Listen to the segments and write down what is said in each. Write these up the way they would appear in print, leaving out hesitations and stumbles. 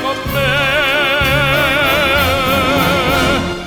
con te.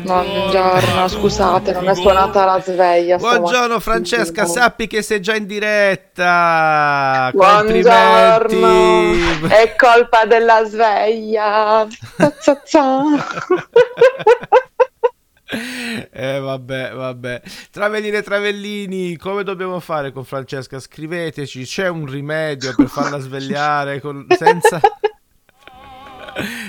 Buongiorno, scusate, non è suonata la sveglia. Buongiorno Francesca, sappi che sei già in diretta. Complimenti. È colpa della sveglia. Vabbè. Travellini e travellini, come dobbiamo fare con Francesca? Scriveteci, c'è un rimedio per farla svegliare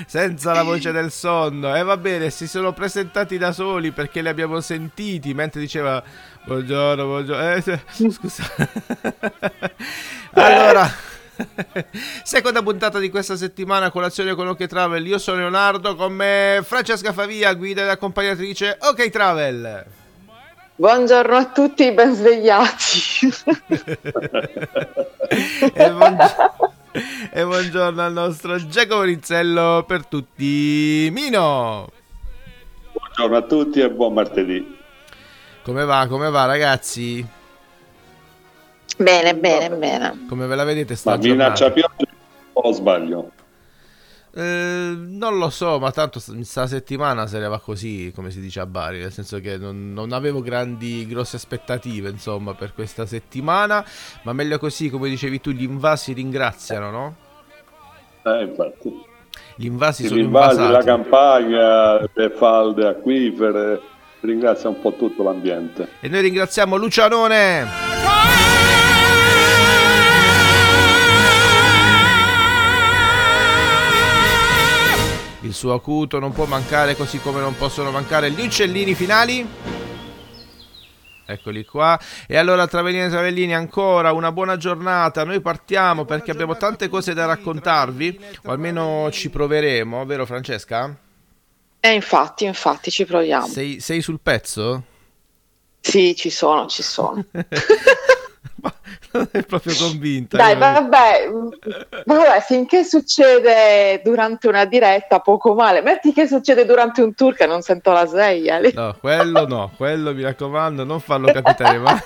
senza la voce del sonno. Va bene, si sono presentati da soli perché li abbiamo sentiti mentre diceva buongiorno. Scusa. Allora, seconda puntata di questa settimana, colazione con OK Travel. Io sono Leonardo, con me Francesca Favia, guida ed accompagnatrice OK Travel. Buongiorno a tutti, ben svegliati. E buongiorno al nostro Giacomo Rizzello, per tutti Mino. Buongiorno a tutti e buon martedì. Come va ragazzi? Bene. Come ve la vedete sta giornata? Ma minaccia pioggia o sbaglio? Non lo so, ma tanto sta settimana se ne va così, come si dice a Bari, nel senso che non avevo grosse aspettative insomma per questa settimana, ma meglio così. Come dicevi tu, gli invasi ringraziano, no? Infatti gli invasi sono invasati, la campagna, le falde acquifere, ringrazia un po' tutto l'ambiente. E noi ringraziamo Lucianone. Il suo acuto non può mancare, così come non possono mancare gli uccellini finali. Eccoli qua. E allora travellini e travellini, ancora una buona giornata. Noi partiamo perché abbiamo tante cose da raccontarvi, o almeno ci proveremo, vero Francesca? Infatti ci proviamo. Sei sul pezzo? Sì, ci sono. Ma non è proprio convinta. Dai, vabbè, finché succede durante una diretta poco male. Metti che succede durante un tour che non sento la sveglia lì. No, quello mi raccomando, non farlo capitare mai.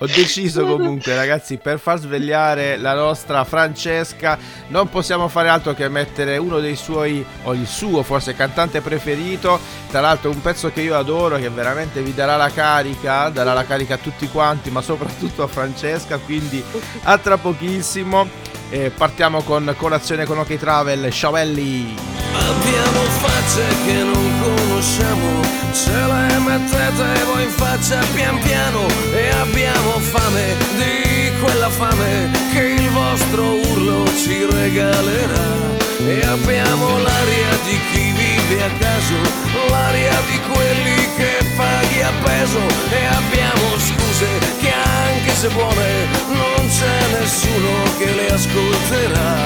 Ho deciso comunque ragazzi, per far svegliare la nostra Francesca non possiamo fare altro che mettere uno dei suoi, o il suo forse, cantante preferito, tra l'altro un pezzo che io adoro, che veramente vi darà la carica a tutti quanti, ma soprattutto a Francesca. Quindi a tra pochissimo e partiamo con colazione con OK Travel. Sciavelli. Abbiamo facce che non conosciamo, ce le mettete voi in faccia pian piano, e abbiamo fame di quella fame che il vostro urlo ci regalerà, e abbiamo l'aria di chi vive a caso, l'aria di quelli che paghi a peso, e abbiamo scuse che anche se buone non c'è nessuno che le ascolterà,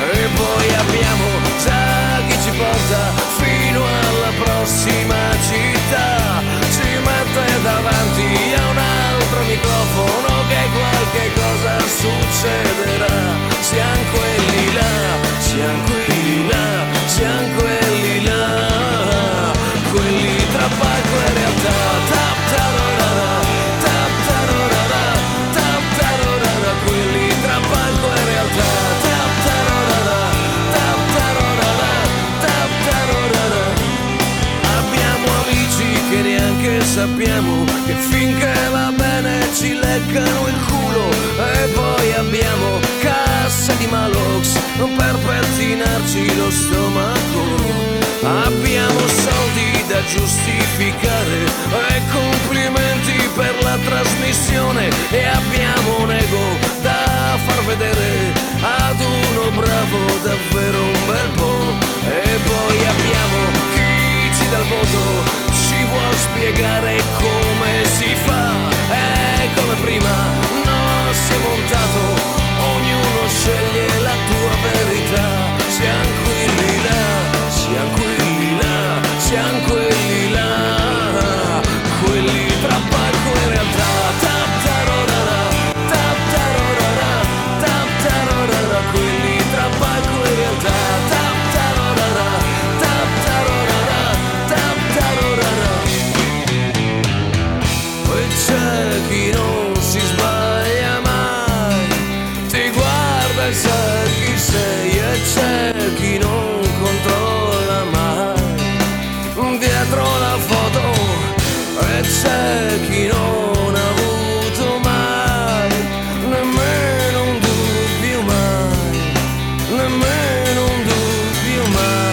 e poi abbiamo già chi ci porta fino alla prossima città, ci mette davanti a un altro microfono che qualche cosa succederà, siamo quelli là, siamo quelli là, siamo quelli là, quelli tra palco e realtà, tap tarorara, tap tarorara, tap tarorara, quelli tra palco e realtà, tap tarorara. nello stomaco, abbiamo soldi da giustificare e complimenti per la trasmissione, e abbiamo un ego da far vedere ad uno bravo davvero un bel po', e poi abbiamo chi ci dà il voto, ci vuol spiegare come si fa, e come prima non si è montato, ognuno sceglie la tua verità, siamo quelli là, siamo quelli là, siamo quelli là, quelli tra palco e realtà, ta-ta-ro-ra-ra, ta-ta-ro-ra-ra, ta-ta-ro-ra-ra, quelli tra palco e realtà, ta-ta-ro-ra-ra, ta-ta-ro-ra-ra, ta-ta-ro-ra-ra. E c'è chi non si sbaglia mai, ti guarda e sa chi sei, e c'è chi non controlla mai dietro la foto, e c'è chi non ha avuto mai nemmeno un dubbio mai, nemmeno un dubbio mai.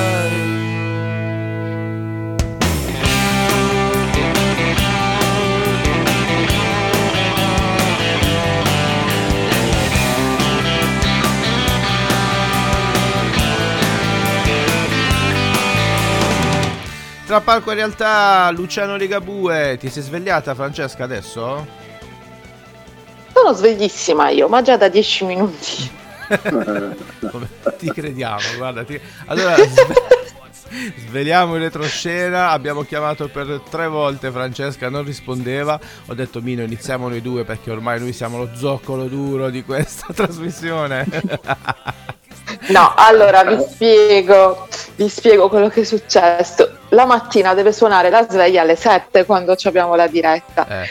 Tra palco e realtà, Luciano Ligabue, ti sei svegliata Francesca adesso? Sono sveglissima io, ma già da 10 minuti. Ti crediamo, guarda, allora sveliamo in retroscena. Abbiamo chiamato per 3 volte Francesca, non rispondeva. Ho detto Mino, iniziamo noi due perché ormai noi siamo lo zoccolo duro di questa trasmissione. No, allora vi spiego quello che è successo. La mattina deve suonare la sveglia alle 7 quando abbiamo la diretta.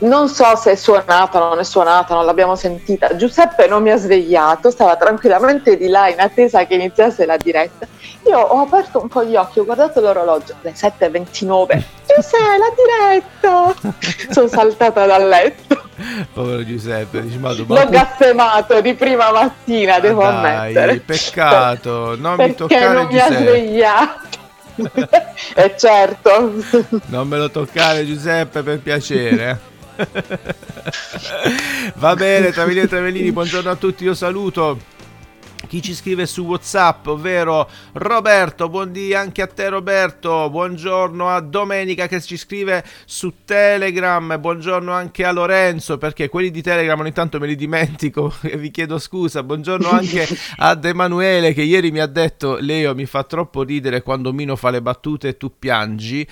Non so se è suonata o non è suonata, non l'abbiamo sentita. Giuseppe non mi ha svegliato, stava tranquillamente di là in attesa che iniziasse la diretta. Io ho aperto un po' gli occhi, ho guardato l'orologio, le 7:29. Giuseppe, la diretta! Sono saltata dal letto. Povero Giuseppe, dice, ma l'ho gassemato di prima mattina, devo ammettere. Peccato, non mi toccare Giuseppe. Perché non mi ha svegliato. Certo. Non me lo toccare Giuseppe, per piacere. Va bene, Travellini e Travellini, buongiorno a tutti, io saluto chi ci scrive su WhatsApp, ovvero Roberto, buondì anche a te Roberto, buongiorno a Domenica che ci scrive su Telegram, buongiorno anche a Lorenzo, perché quelli di Telegram ogni tanto me li dimentico e vi chiedo scusa, buongiorno anche ad Emanuele che ieri mi ha detto Leo mi fa troppo ridere quando Mino fa le battute e tu piangi,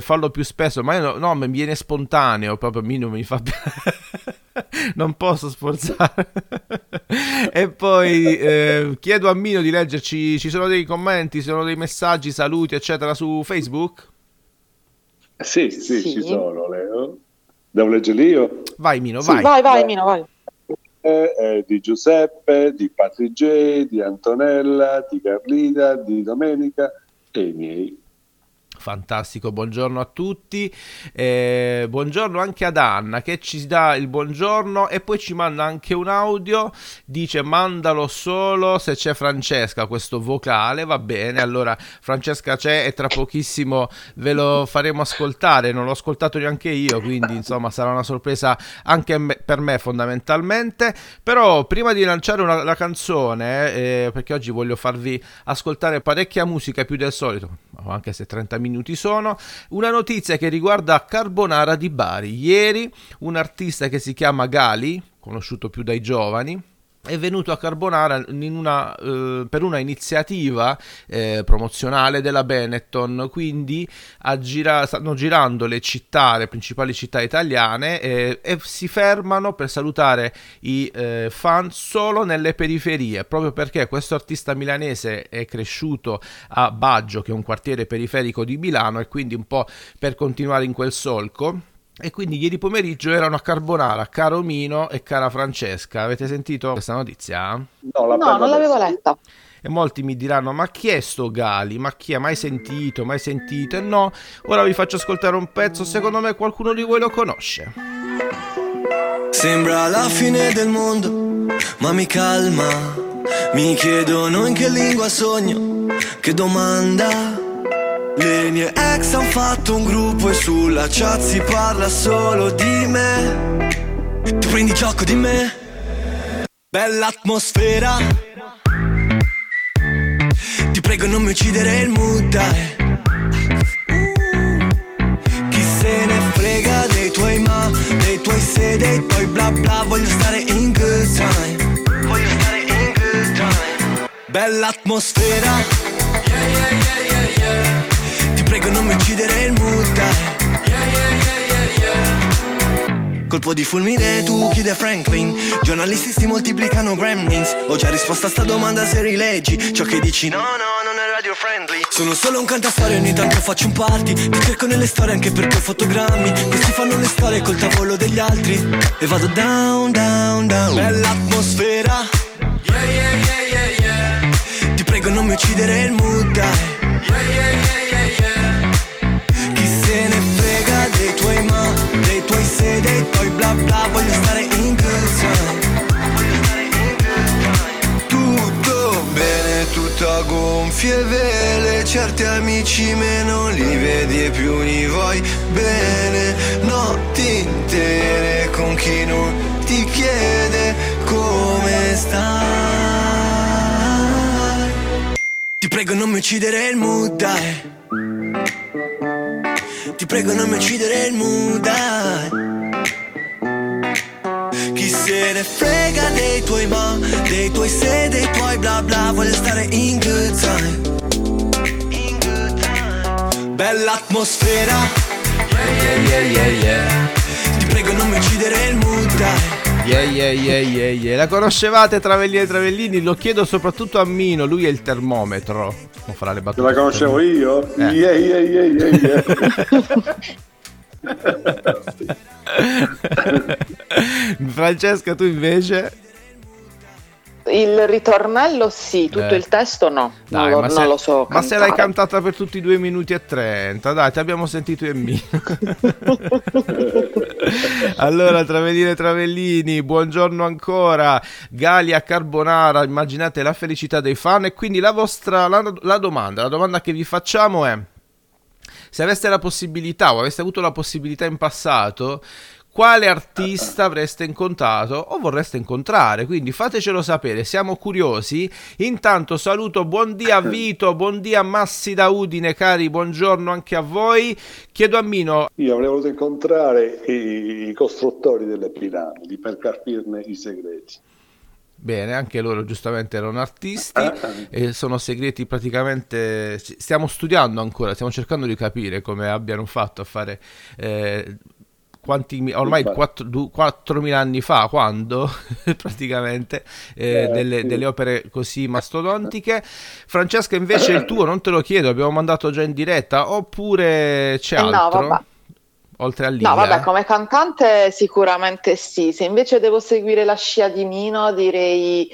fallo più spesso, ma io no, mi viene spontaneo, proprio Mino mi fa piangere. Non posso sforzare. E poi chiedo a Mino di leggerci, ci sono dei commenti, ci sono dei messaggi, saluti eccetera su Facebook? Sì. Ci sono, Leo. Devo leggerli io? Vai Mino, vai. Sì, vai Mino, vai. Di Giuseppe, di Patrick, di Antonella, di Carlita, di Domenica e i miei. Fantastico, buongiorno a tutti, buongiorno anche ad Anna che ci dà il buongiorno e poi ci manda anche un audio, dice mandalo solo se c'è Francesca, questo vocale, va bene, allora Francesca c'è e tra pochissimo ve lo faremo ascoltare, non l'ho ascoltato neanche io, quindi insomma sarà una sorpresa anche per me fondamentalmente, però prima di lanciare la canzone, perché oggi voglio farvi ascoltare parecchia musica più del solito, anche se 30 minuti sono, una notizia che riguarda Carbonara di Bari. Ieri un artista che si chiama Ghali, conosciuto più dai giovani, è venuto a Carbonara per una iniziativa promozionale della Benetton, quindi stanno girando le principali città italiane e si fermano per salutare i fan solo nelle periferie, proprio perché questo artista milanese è cresciuto a Baggio, che è un quartiere periferico di Milano, e quindi un po' per continuare in quel solco. E quindi ieri pomeriggio erano a Carbonara, caro Mino e cara Francesca. Avete sentito questa notizia? No, non l'avevo letta. E molti mi diranno, ma chi è sto Ghali? Ma chi è? Mai sentito? No, ora vi faccio ascoltare un pezzo, secondo me qualcuno di voi lo conosce. Sembra la fine del mondo, ma mi calma. Mi chiedono in che lingua sogno, che domanda. Le mie ex han fatto un gruppo e sulla chat si parla solo di me. Ti prendi gioco di me? Bella atmosfera. Ti prego non mi uccidere il mood, dai. Chi se ne frega dei tuoi ma, dei tuoi se, dei tuoi bla bla. Voglio stare in good time, voglio stare in good time. Bella atmosfera, yeah, yeah, yeah, yeah, yeah. Prego non mi uccidere il mood, dai. Yeah, yeah, yeah, yeah, yeah. Colpo di fulmine, tu chiede Franklin. Giornalisti si moltiplicano gremlins. Ho già risposto a sta domanda se rileggi ciò che dici, no, no, non è radio friendly. Sono solo un cantastorie, ogni tanto faccio un party. Ti cerco nelle storie anche perché ho fotogrammi. Questi fanno le storie col tavolo degli altri. E vado down, down, down. Bella atmosfera, yeah, yeah, yeah, yeah, yeah. Ti prego non mi uccidere il mood, dai. Yeah, yeah, yeah, yeah, yeah. Chi se ne frega dei tuoi ma, dei tuoi se, dei tuoi bla bla. Voglio stare in good time. Tutto bene, tutto a gonfie vele. Certi amici meno li vedi e più li vuoi bene. Notti intere con chi non ti chiede come stai. Ti prego non mi uccidere il mood, dai. Ti prego non mi uccidere il mood, dai. Chi se ne frega dei tuoi ma, dei tuoi se, dei tuoi bla bla. Voglio stare in good time, in good time. Bella atmosfera, yeah, yeah, yeah, yeah, yeah. Ti prego non mi uccidere il mood, dai. Yeah, yeah, yeah, yeah, yeah. La conoscevate, Travellini e Travellini? Lo chiedo soprattutto a Mino, lui è il termometro. Non farà le battute. La conoscevo io? Yeah, yeah, yeah, yeah, yeah. Francesca, tu invece? Il ritornello sì, tutto il testo no. Dai, non, non lo so cantare. Ma se l'hai cantata per tutti i 2 minuti e 30. Dai, ti abbiamo sentito e Mino. Allora, Travellini e Travellini, buongiorno ancora. Ghali a Carbonara, immaginate la felicità dei fan. E quindi la vostra la domanda che vi facciamo è: se aveste la possibilità o aveste avuto la possibilità in passato, quale artista avreste incontrato o vorreste incontrare? Quindi fatecelo sapere, siamo curiosi. Intanto saluto, buon dia Vito, buon dia Massi da Udine, cari, buongiorno anche a voi. Chiedo a Mino. Io avrei voluto incontrare i costruttori delle piramidi per capirne i segreti. Bene, anche loro giustamente erano artisti e sono segreti praticamente. Stiamo studiando ancora, stiamo cercando di capire come abbiano fatto a fare... Quanti, ormai 4.000 anni fa, quando praticamente delle opere così mastodontiche. Francesca, invece il tuo non te lo chiedo, abbiamo mandato già in diretta, oppure c'è altro? No, vabbè. Oltre a Lidia, no, vabbè, come cantante sicuramente sì. Se invece devo seguire la scia di Mino, direi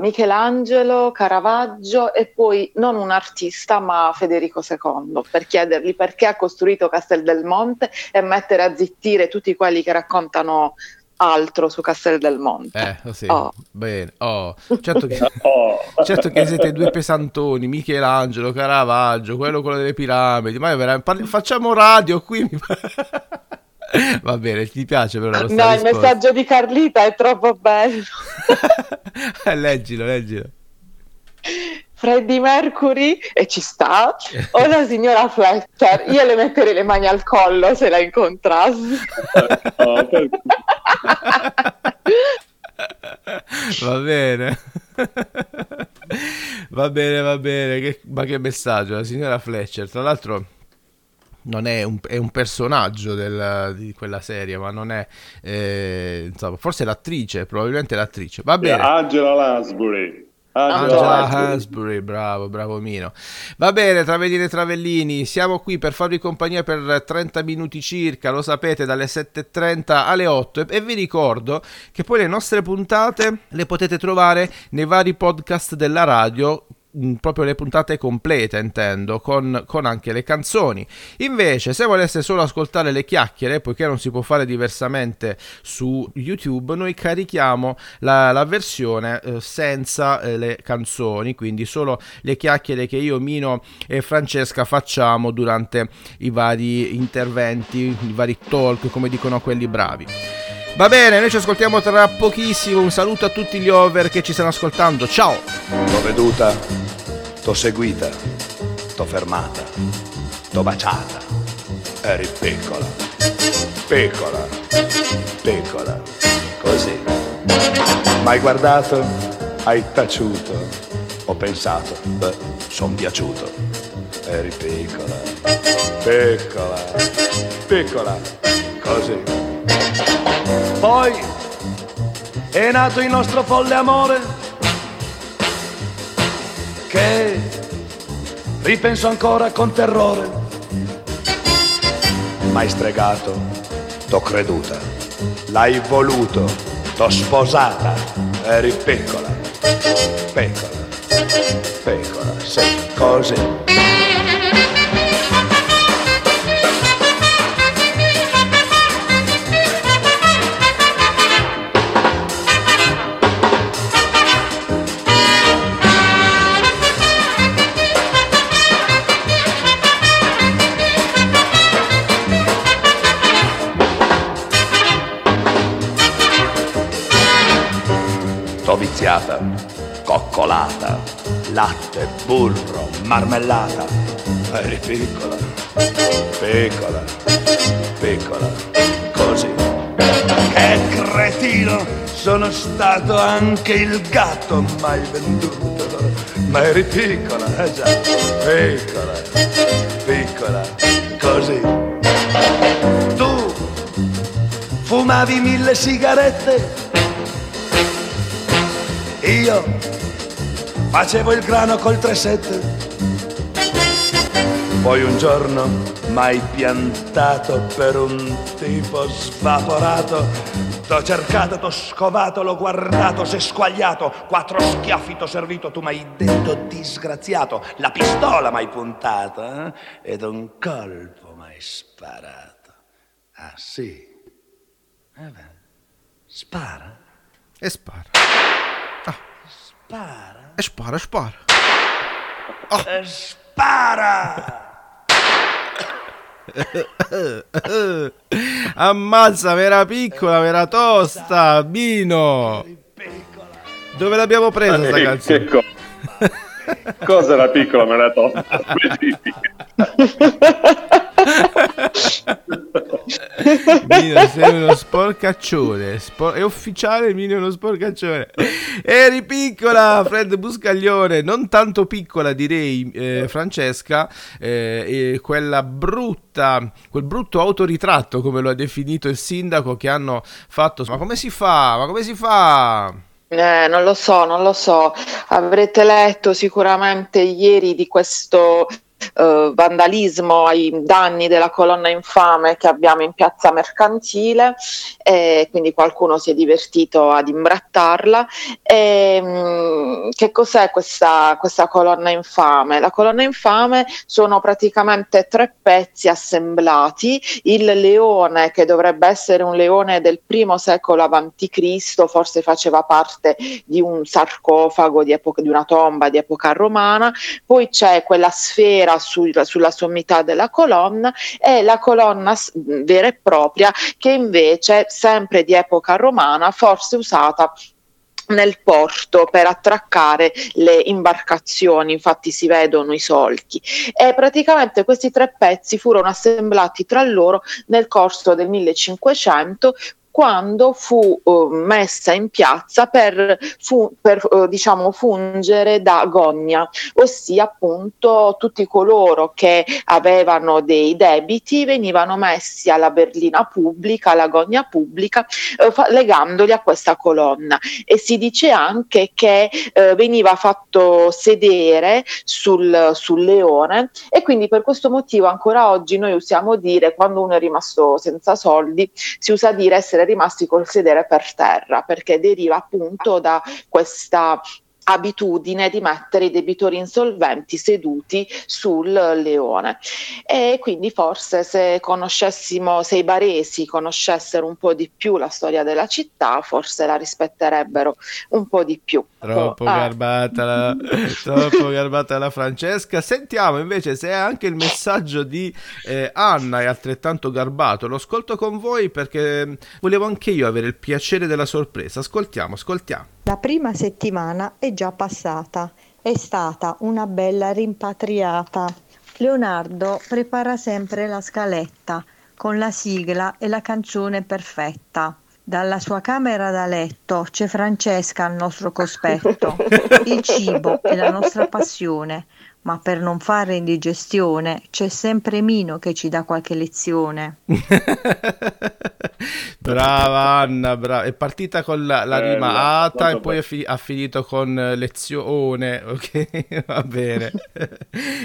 Michelangelo, Caravaggio e poi non un artista ma Federico II, per chiedergli perché ha costruito Castel del Monte e mettere a zittire tutti quelli che raccontano altro su Castel del Monte. Sì. Oh. Bene. Oh. Certo che siete due pesantoni, Michelangelo, Caravaggio, quello delle piramidi. Ma facciamo radio qui. Va bene, ti piace però lo No, il messaggio di Carlita è troppo bello. Leggilo. Freddie Mercury e ci sta, o la signora Fletcher, io le metterei le mani al collo se la incontrassi. Va bene, ma che messaggio, la signora Fletcher, tra l'altro non è un personaggio di quella serie, ma non è insomma, forse probabilmente l'attrice, va bene. Angela Lansbury. Angela Lansbury, bravo Mino. Va bene, Travellini e Travellini, siamo qui per farvi compagnia per 30 minuti circa, lo sapete, dalle 7.30 alle 8, e vi ricordo che poi le nostre puntate le potete trovare nei vari podcast della radio, proprio le puntate complete, intendo, con anche le canzoni. Invece, se voleste solo ascoltare le chiacchiere, poiché non si può fare diversamente su YouTube, noi carichiamo la versione senza le canzoni, quindi solo le chiacchiere che io, Mino e Francesca facciamo durante i vari interventi, i vari talk, come dicono quelli bravi. Va bene, noi ci ascoltiamo tra pochissimo. Un saluto a tutti gli over che ci stanno ascoltando. Ciao! T'ho veduta, t'ho seguita, t'ho fermata, t'ho baciata. Eri piccola, piccola, piccola, così. M'hai guardato, hai taciuto. Ho pensato, beh, son piaciuto. Eri piccola, piccola, piccola, così. Poi è nato il nostro folle amore, che ripenso ancora con terrore. M'hai stregato, t'ho creduta, l'hai voluto, t'ho sposata. Eri piccola, piccola, piccola, sei così. Viziata, coccolata, latte, burro, marmellata. Eri piccola, piccola, piccola, così. Che cretino, sono stato anche il gatto mai venduto. Ma eri piccola, già, piccola, piccola, così. Tu fumavi 1000 sigarette, io facevo il grano col 3-7. Poi un giorno m'hai piantato per un tipo svaporato. T'ho cercato, t'ho scovato, l'ho guardato, s'è squagliato. 4 schiaffi t'ho servito, tu m'hai detto disgraziato. La pistola m'hai puntata, eh? Ed un colpo m'hai sparato. Ah sì? Vabbè, spara. E spara. Spara. E spara, spara. Oh. E spara! Ammazza, vera piccola, vera tosta, Bino! Dove l'abbiamo presa sta canzone? Cosa era piccola, ma era tosta? Mino, sei uno sporcaccione. È ufficiale, Mino è uno sporcaccione. Eri piccola, Fred Buscaglione. Non tanto piccola, direi, Francesca, quella brutta, quel brutto autoritratto, come lo ha definito il sindaco, che hanno fatto. Ma come si fa? Ma come si fa? Non lo so, non lo so. Avrete letto sicuramente ieri di questo vandalismo ai danni della colonna infame che abbiamo in piazza Mercantile, quindi qualcuno si è divertito ad imbrattarla. Che cos'è questa colonna infame? La colonna infame sono praticamente 3 pezzi assemblati: il leone, che dovrebbe essere un leone del primo secolo avanti Cristo, forse faceva parte di un sarcofago di una tomba di epoca romana, poi c'è quella sfera sulla sommità della colonna, e la colonna vera e propria, che invece sempre di epoca romana, forse usata nel porto per attraccare le imbarcazioni, infatti si vedono i solchi. E praticamente questi 3 pezzi furono assemblati tra loro nel corso del 1500, quando fu messa in piazza per fungere da gogna, ossia appunto tutti coloro che avevano dei debiti venivano messi alla berlina pubblica, alla gogna pubblica, legandoli a questa colonna. E si dice anche che veniva fatto sedere sul leone, e quindi per questo motivo ancora oggi noi usiamo dire, quando uno è rimasto senza soldi, si usa dire essere rimasti col sedere per terra, perché deriva appunto da questa abitudine di mettere i debitori insolventi seduti sul leone. E quindi forse se i baresi conoscessero un po' di più la storia della città, forse la rispetterebbero un po' di più. Troppo garbata la Francesca. Sentiamo invece se anche il messaggio di Anna è altrettanto garbato. Lo ascolto con voi perché volevo anche io avere il piacere della sorpresa. Ascoltiamo. La prima settimana è già passata, è stata una bella rimpatriata. Leonardo prepara sempre la scaletta con la sigla e la canzone perfetta. Dalla sua camera da letto c'è Francesca al nostro cospetto. Il cibo è la nostra passione, ma per non fare indigestione c'è sempre Mino che ci dà qualche lezione. Brava Anna, brava. È partita con la rima ata e poi ha finito con lezione, ok? Va bene.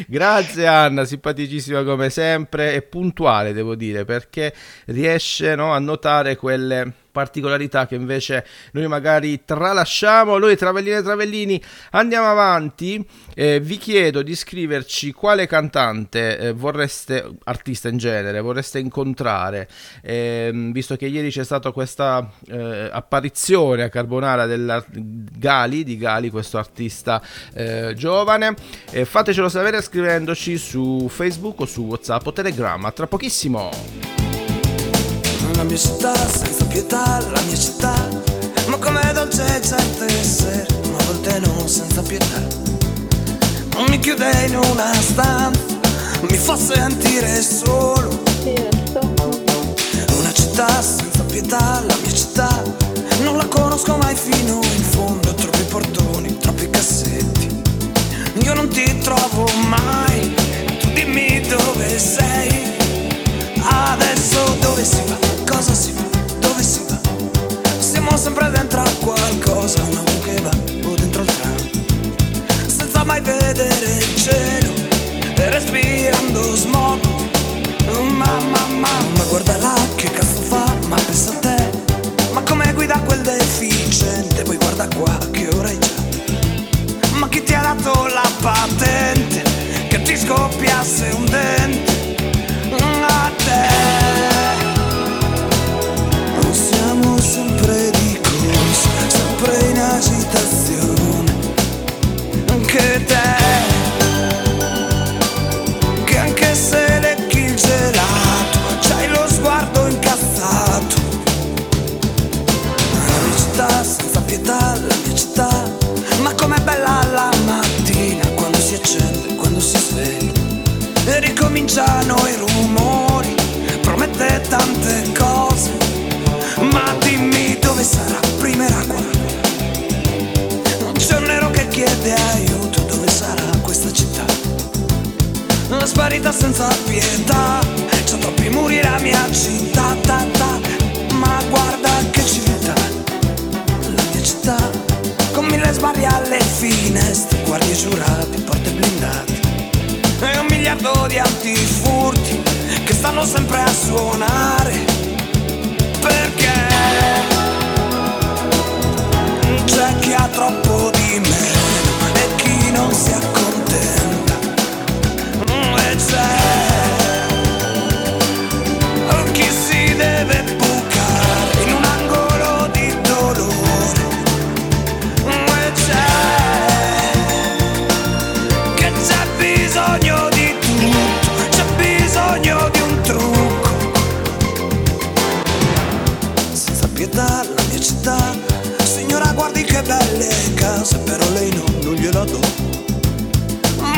Grazie Anna, simpaticissima come sempre e puntuale, devo dire, perché riesce, no, a notare quelle particolarità che invece noi magari tralasciamo. Noi travellini andiamo avanti. Vi chiedo di scriverci quale cantante artista in genere vorreste incontrare, visto che ieri c'è stata questa apparizione a Carbonara di Ghali, questo artista giovane. Fatecelo sapere scrivendoci su Facebook o su WhatsApp o Telegram. A tra pochissimo. La mia città senza pietà, la mia città, ma com'è dolce certo essere, ma a volte non senza pietà. Non mi chiude in una stanza, mi fa sentire solo. Una città senza pietà, la mia città, non la conosco mai fino in fondo. Troppi portoni, troppi cassetti, io non ti trovo mai. Tu dimmi dove sei, adesso dove si va? Cosa si fa? Dove si va? Siamo sempre dentro a qualcosa, una voce che va o dentro il tram, senza mai vedere il cielo e respirando smog. Ma guarda là, che cazzo fa? Ma pensa a te, ma come guida quel deficiente? Poi guarda qua, che ora è già. Ma chi ti ha dato la patente che ti scoppiasse un dente? A te non siamo sempre di corsa, sempre in agitazione. Anche te, che anche se lecchi il gelato c'hai lo sguardo incazzato. La mia città senza pietà, la mia città, ma com'è bella la mattina quando si accende, quando si sveglia e ricominciano i rumori, promette tante cose, ma dimmi dove sarà prima l'acqua. Non c'è un nero che chiede aiuto, dove sarà questa città? La sparita senza pietà, c'ha troppi muri la mia città, ma guarda che civiltà. La mia città, con mille sbarri alle finestre, guardie giurate, porte blindate, e un miliardo di antifurti che stanno sempre a suonare. Perché c'è chi ha troppo di meno e chi non si accontenta, e c'è chi si deve bucare in un angolo di dolore, e c'è che c'è bisogno. La mia città, signora guardi che belle case, però lei non gliela do.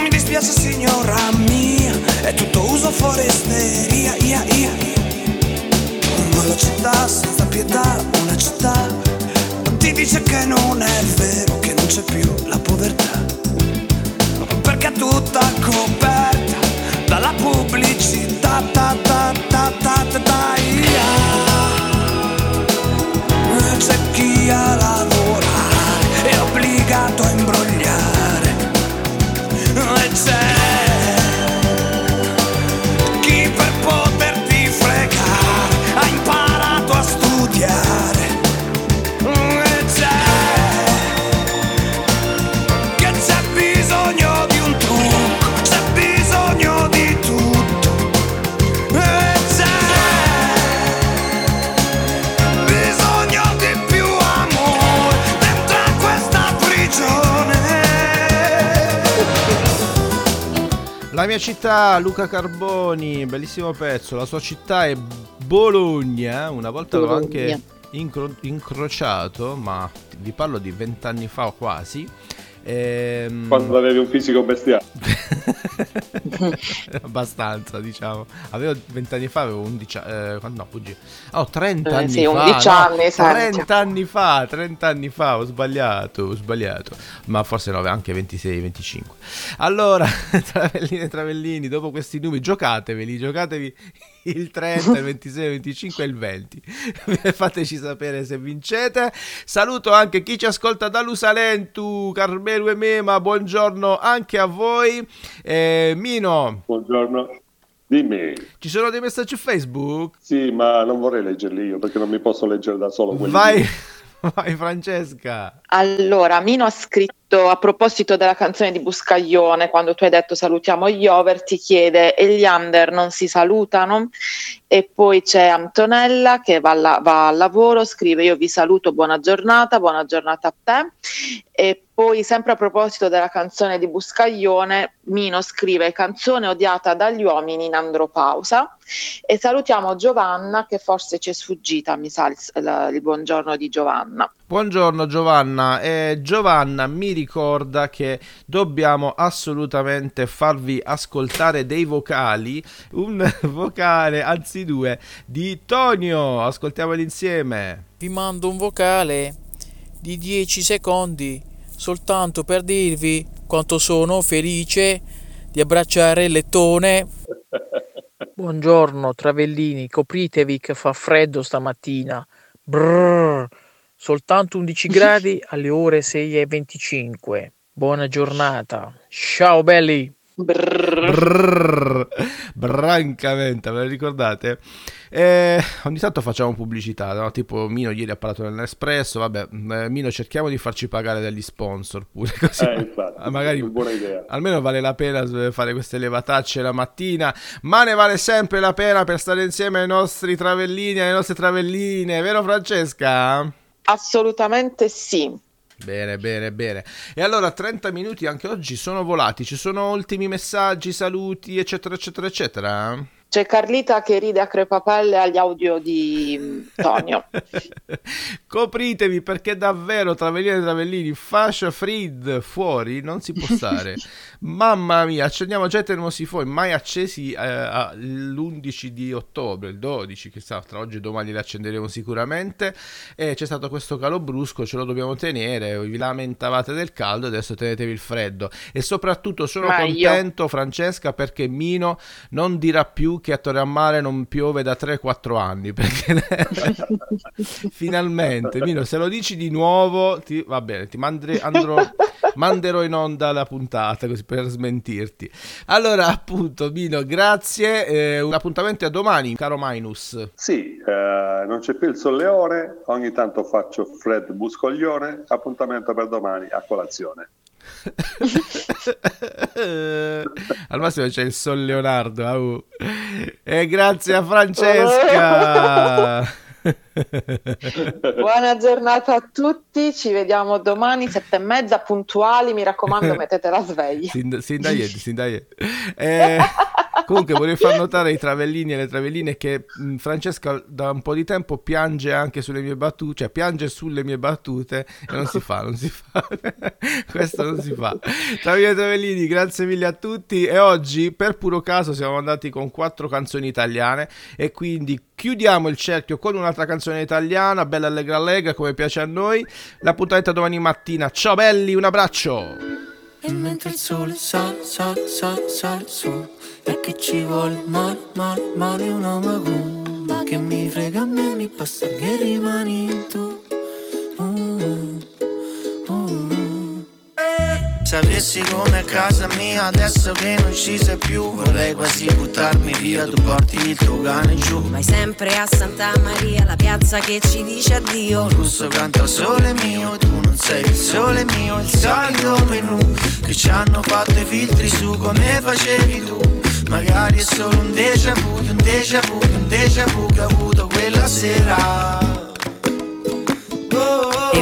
Mi dispiace signora mia, è tutto uso foresteria, Ma la città senza pietà, una città, ti dice che non è vero, che non c'è più la povertà, perché è tutta coperta dalla pubblicità, C'è chi a lavorare è obbligato a imbrogliare, e c'è chi per poterti fregare ha imparato a studiare, e c'è La mia città, Luca Carboni, bellissimo pezzo. La sua città è Bologna. Una volta l'ho anche incrociato, ma vi parlo di 20 anni fa o quasi. Quando avevi un fisico bestiale. Abbastanza, diciamo. Avevo 20 anni fa, avevo 11 no, bugie. Oh, 30 anni sì, fa. 11 anni, no, 30 anni fa, ho sbagliato. Ma forse no, anche 26, 25. Allora, travellini e travellini, dopo questi numeri giocatevi il 30, il 26, il 25 e il 20. Fateci sapere se vincete. Saluto anche chi ci ascolta da Lusalentu, Carmelo e Mema, buongiorno anche a voi. Mino, buongiorno. Dimmi. Ci sono dei messaggi Facebook? Sì, ma non vorrei leggerli io perché non mi posso leggere da solo quelli. Vai Francesca. Allora, Mino ha scritto a proposito della canzone di Buscaglione, quando tu hai detto salutiamo gli over, ti chiede e gli under non si salutano? E poi c'è Antonella che va al lavoro, scrive io vi saluto, buona giornata a te. E poi sempre a proposito della canzone di Buscaglione, Mino scrive canzone odiata dagli uomini in andropausa. E salutiamo Giovanna che forse ci è sfuggita, mi sa il buongiorno di Giovanna. Buongiorno Giovanna, Giovanna mi ricorda che dobbiamo assolutamente farvi ascoltare dei vocali, un vocale, anzi due, di Tonio, ascoltiamoli insieme. Vi mando un vocale di 10 secondi soltanto per dirvi quanto sono felice di abbracciare il lettone. Buongiorno travellini, copritevi che fa freddo stamattina. Brrr, soltanto 11 gradi alle ore 6:25. Buona giornata. Ciao belli. Brrr. Brrr. Brancamenta, ve lo ricordate? Ogni tanto facciamo pubblicità, no? Tipo Mino ieri ha parlato nell'Espresso, vabbè, Mino cerchiamo di farci pagare dagli sponsor pure così, infatti, magari buona idea. Almeno vale la pena fare queste levatacce la mattina, ma ne vale sempre la pena per stare insieme ai nostri travellini e alle nostre travelline, vero Francesca? Assolutamente sì. Bene. E allora 30 minuti anche oggi sono volati, ci sono ultimi messaggi, saluti, eccetera. C'è Carlita che ride a crepapelle agli audio di Tonio. Copritevi perché davvero, travellini e travellini, fascia Frid, fuori non si può stare. Mamma mia, accendiamo già i termosifoni, mai accesi l'11 di ottobre, il 12, chissà, tra oggi e domani li accenderemo sicuramente. E c'è stato questo calo brusco, ce lo dobbiamo tenere, vi lamentavate del caldo, adesso tenetevi il freddo. E soprattutto sono contento, Francesca, perché Mino non dirà più che a Torre a Mare non piove da 3-4 anni perché finalmente Mino, se lo dici di nuovo va bene, ti manderò in onda la puntata così per smentirti. Allora appunto Mino, grazie, un appuntamento a domani caro Minus. Sì, non c'è più il solleone, ogni tanto faccio Fred Buscaglione, appuntamento per domani a colazione. Al massimo c'è il Sol Leonardo e grazie a Francesca. Buona giornata a tutti, ci vediamo domani 7:30 puntuali, mi raccomando mettete la sveglia. Sin da ieri. Comunque vorrei far notare ai travellini e alle travelline che Francesca da un po' di tempo piange anche sulle mie battute, cioè piange sulle mie battute e non si fa. Questo non si fa. Travellini e travellini, grazie mille a tutti e oggi per puro caso siamo andati con 4 canzoni italiane e quindi chiudiamo il cerchio con un'altra canzone italiana, bella allegra allegra come piace a noi. L'appuntamento domani mattina. Ciao belli, un abbraccio. E mentre il sole sale su e che ci vuole male una magumba che mi frega a me, mi passa che rimani tu. Sapessi com'è casa mia adesso che non ci sei più, vorrei quasi buttarmi via, tu porti il tuo cane giù. Vai sempre a Santa Maria, la piazza che ci dice addio. Il russo canta sole mio, tu non sei il sole mio. Il solito menù che ci hanno fatto i filtri su come facevi tu. Magari è solo un déjà vu, un déjà vu, un déjà vu che ho avuto quella sera. E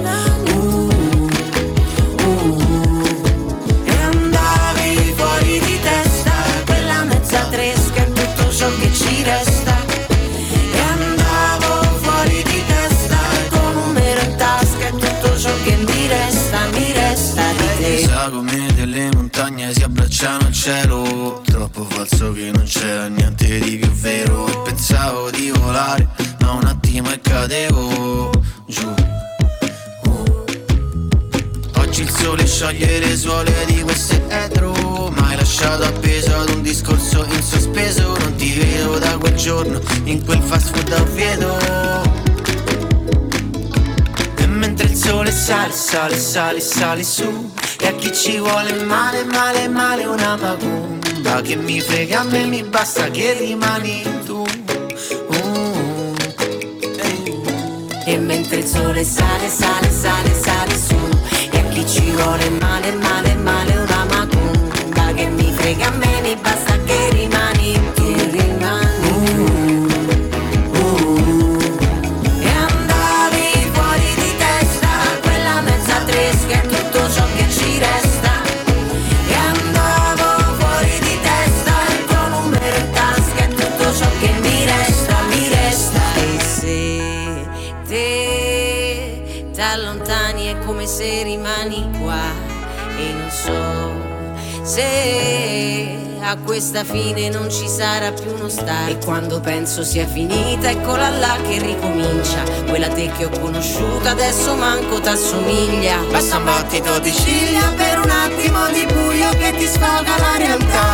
E andavi fuori di testa, quella mezza tresca è tutto ciò che ci resta. E andavo fuori di testa, con un numero in tasca è tutto ciò che mi resta di te. Sa come delle montagne si abbracciano al cielo, troppo falso che non c'era niente di più vero. E pensavo di volare, ma un attimo e cadevo giù. Oggi il sole scioglie le suole di queste etro, ma hai lasciato appeso ad un discorso in sospeso. Non ti vedo da quel giorno in quel fast food a Oviedo. E mentre il sole sale, sale, sale, sale su, e a chi ci vuole male, male, male una magù. Ma che mi frega, a me mi basta che rimani tu. E mentre il sole sale, sale, sale, sale su, e a chi ci vuole male, male, male una macumba. Ma che mi frega, a me mi basta che rimani tu. E andavi fuori di testa, quella mezza tresca è tutto ciò che ci resta. Come se rimani qua e non so se a questa fine non ci sarà più uno star. E quando penso sia finita, eccola là che ricomincia, quella te che ho conosciuta adesso manco t'assomiglia. Basta un battito di ciglia per un attimo di buio che ti sfoga la realtà.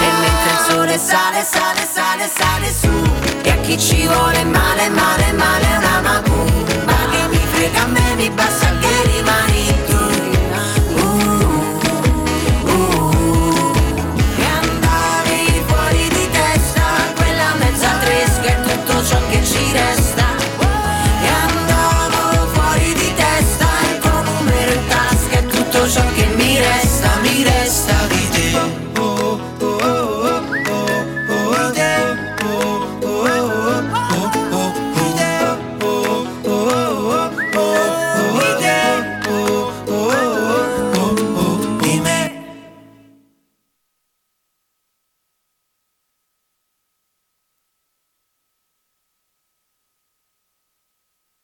E mentre il sole sale, sale, sale, sale su, e a chi ci vuole male, male, male una macumba. Come